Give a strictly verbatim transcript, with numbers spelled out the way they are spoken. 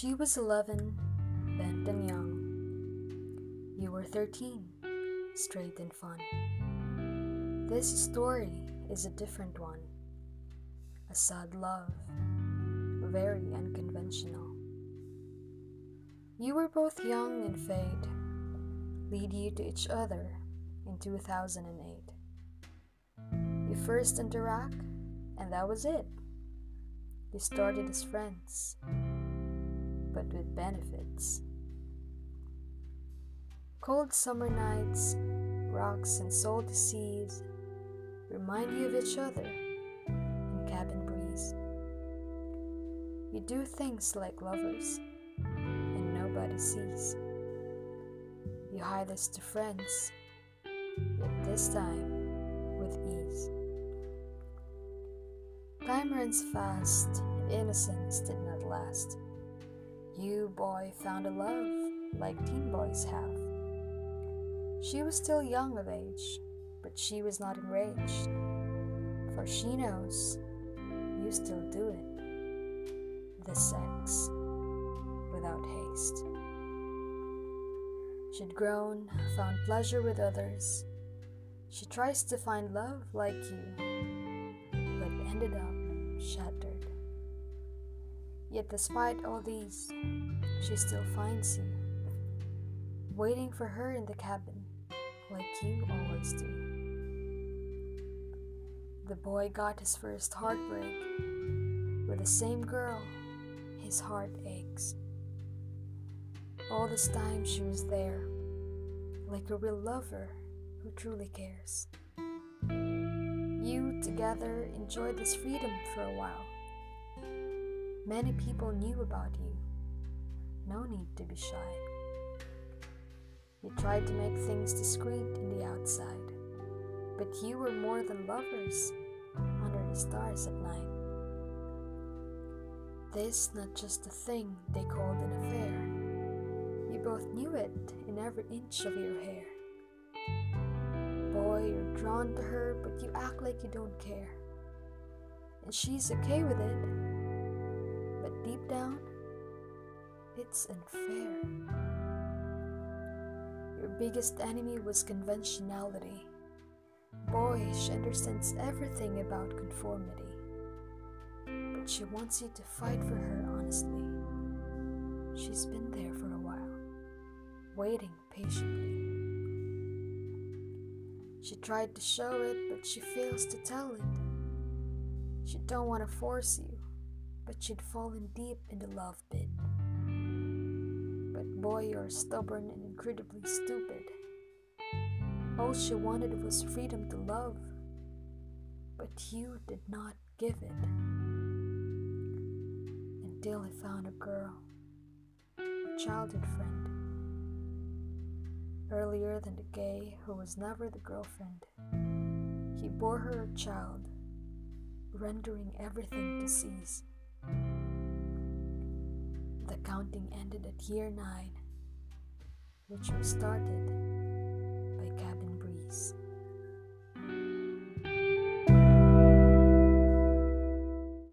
She was eleven, bent and young. You were thirteen, straight and fun. This story is a different one. A sad love, very unconventional. You were both young and fade, lead you to each other in two thousand eight. You first interact, and that was it. You started as friends, but with benefits. Cold summer nights, rocks and salty seas remind you of each other in cabin breeze. You do things like lovers, and nobody sees. You hide this to friends, yet this time with ease. Time runs fast, and innocence did not last. You, boy, found a love like teen boys have. She was still young of age, but she was not enraged, for she knows you still do it, the sex, without haste. She'd grown, found pleasure with others. She tries to find love like you, but ended up shattered. Yet despite all these, she still finds you, waiting for her in the cabin, like you always do. The boy got his first heartbreak. With the same girl, his heart aches. All this time she was there, like a real lover who truly cares. You together enjoyed this freedom for a while. Many people knew about you. No need to be shy. You tried to make things discreet in the outside, but you were more than lovers under the stars at night. This not just a thing they called an affair. You both knew it in every inch of your hair. Boy, you're drawn to her, but you act like you don't care. And she's okay with it. Deep down, it's unfair. Your biggest enemy was conventionality. Boy, she understands everything about conformity, but she wants you to fight for her honestly. She's been there for a while, waiting patiently. She tried to show it, but she fails to tell it. She don't want to force you, but she'd fallen deep in the love pit. But boy, you're stubborn and incredibly stupid. All she wanted was freedom to love, but you did not give it. Until he found a girl, a childhood friend, earlier than the gay who was never the girlfriend. He bore her a child, rendering everything to cease. The counting ended at year nine, which was started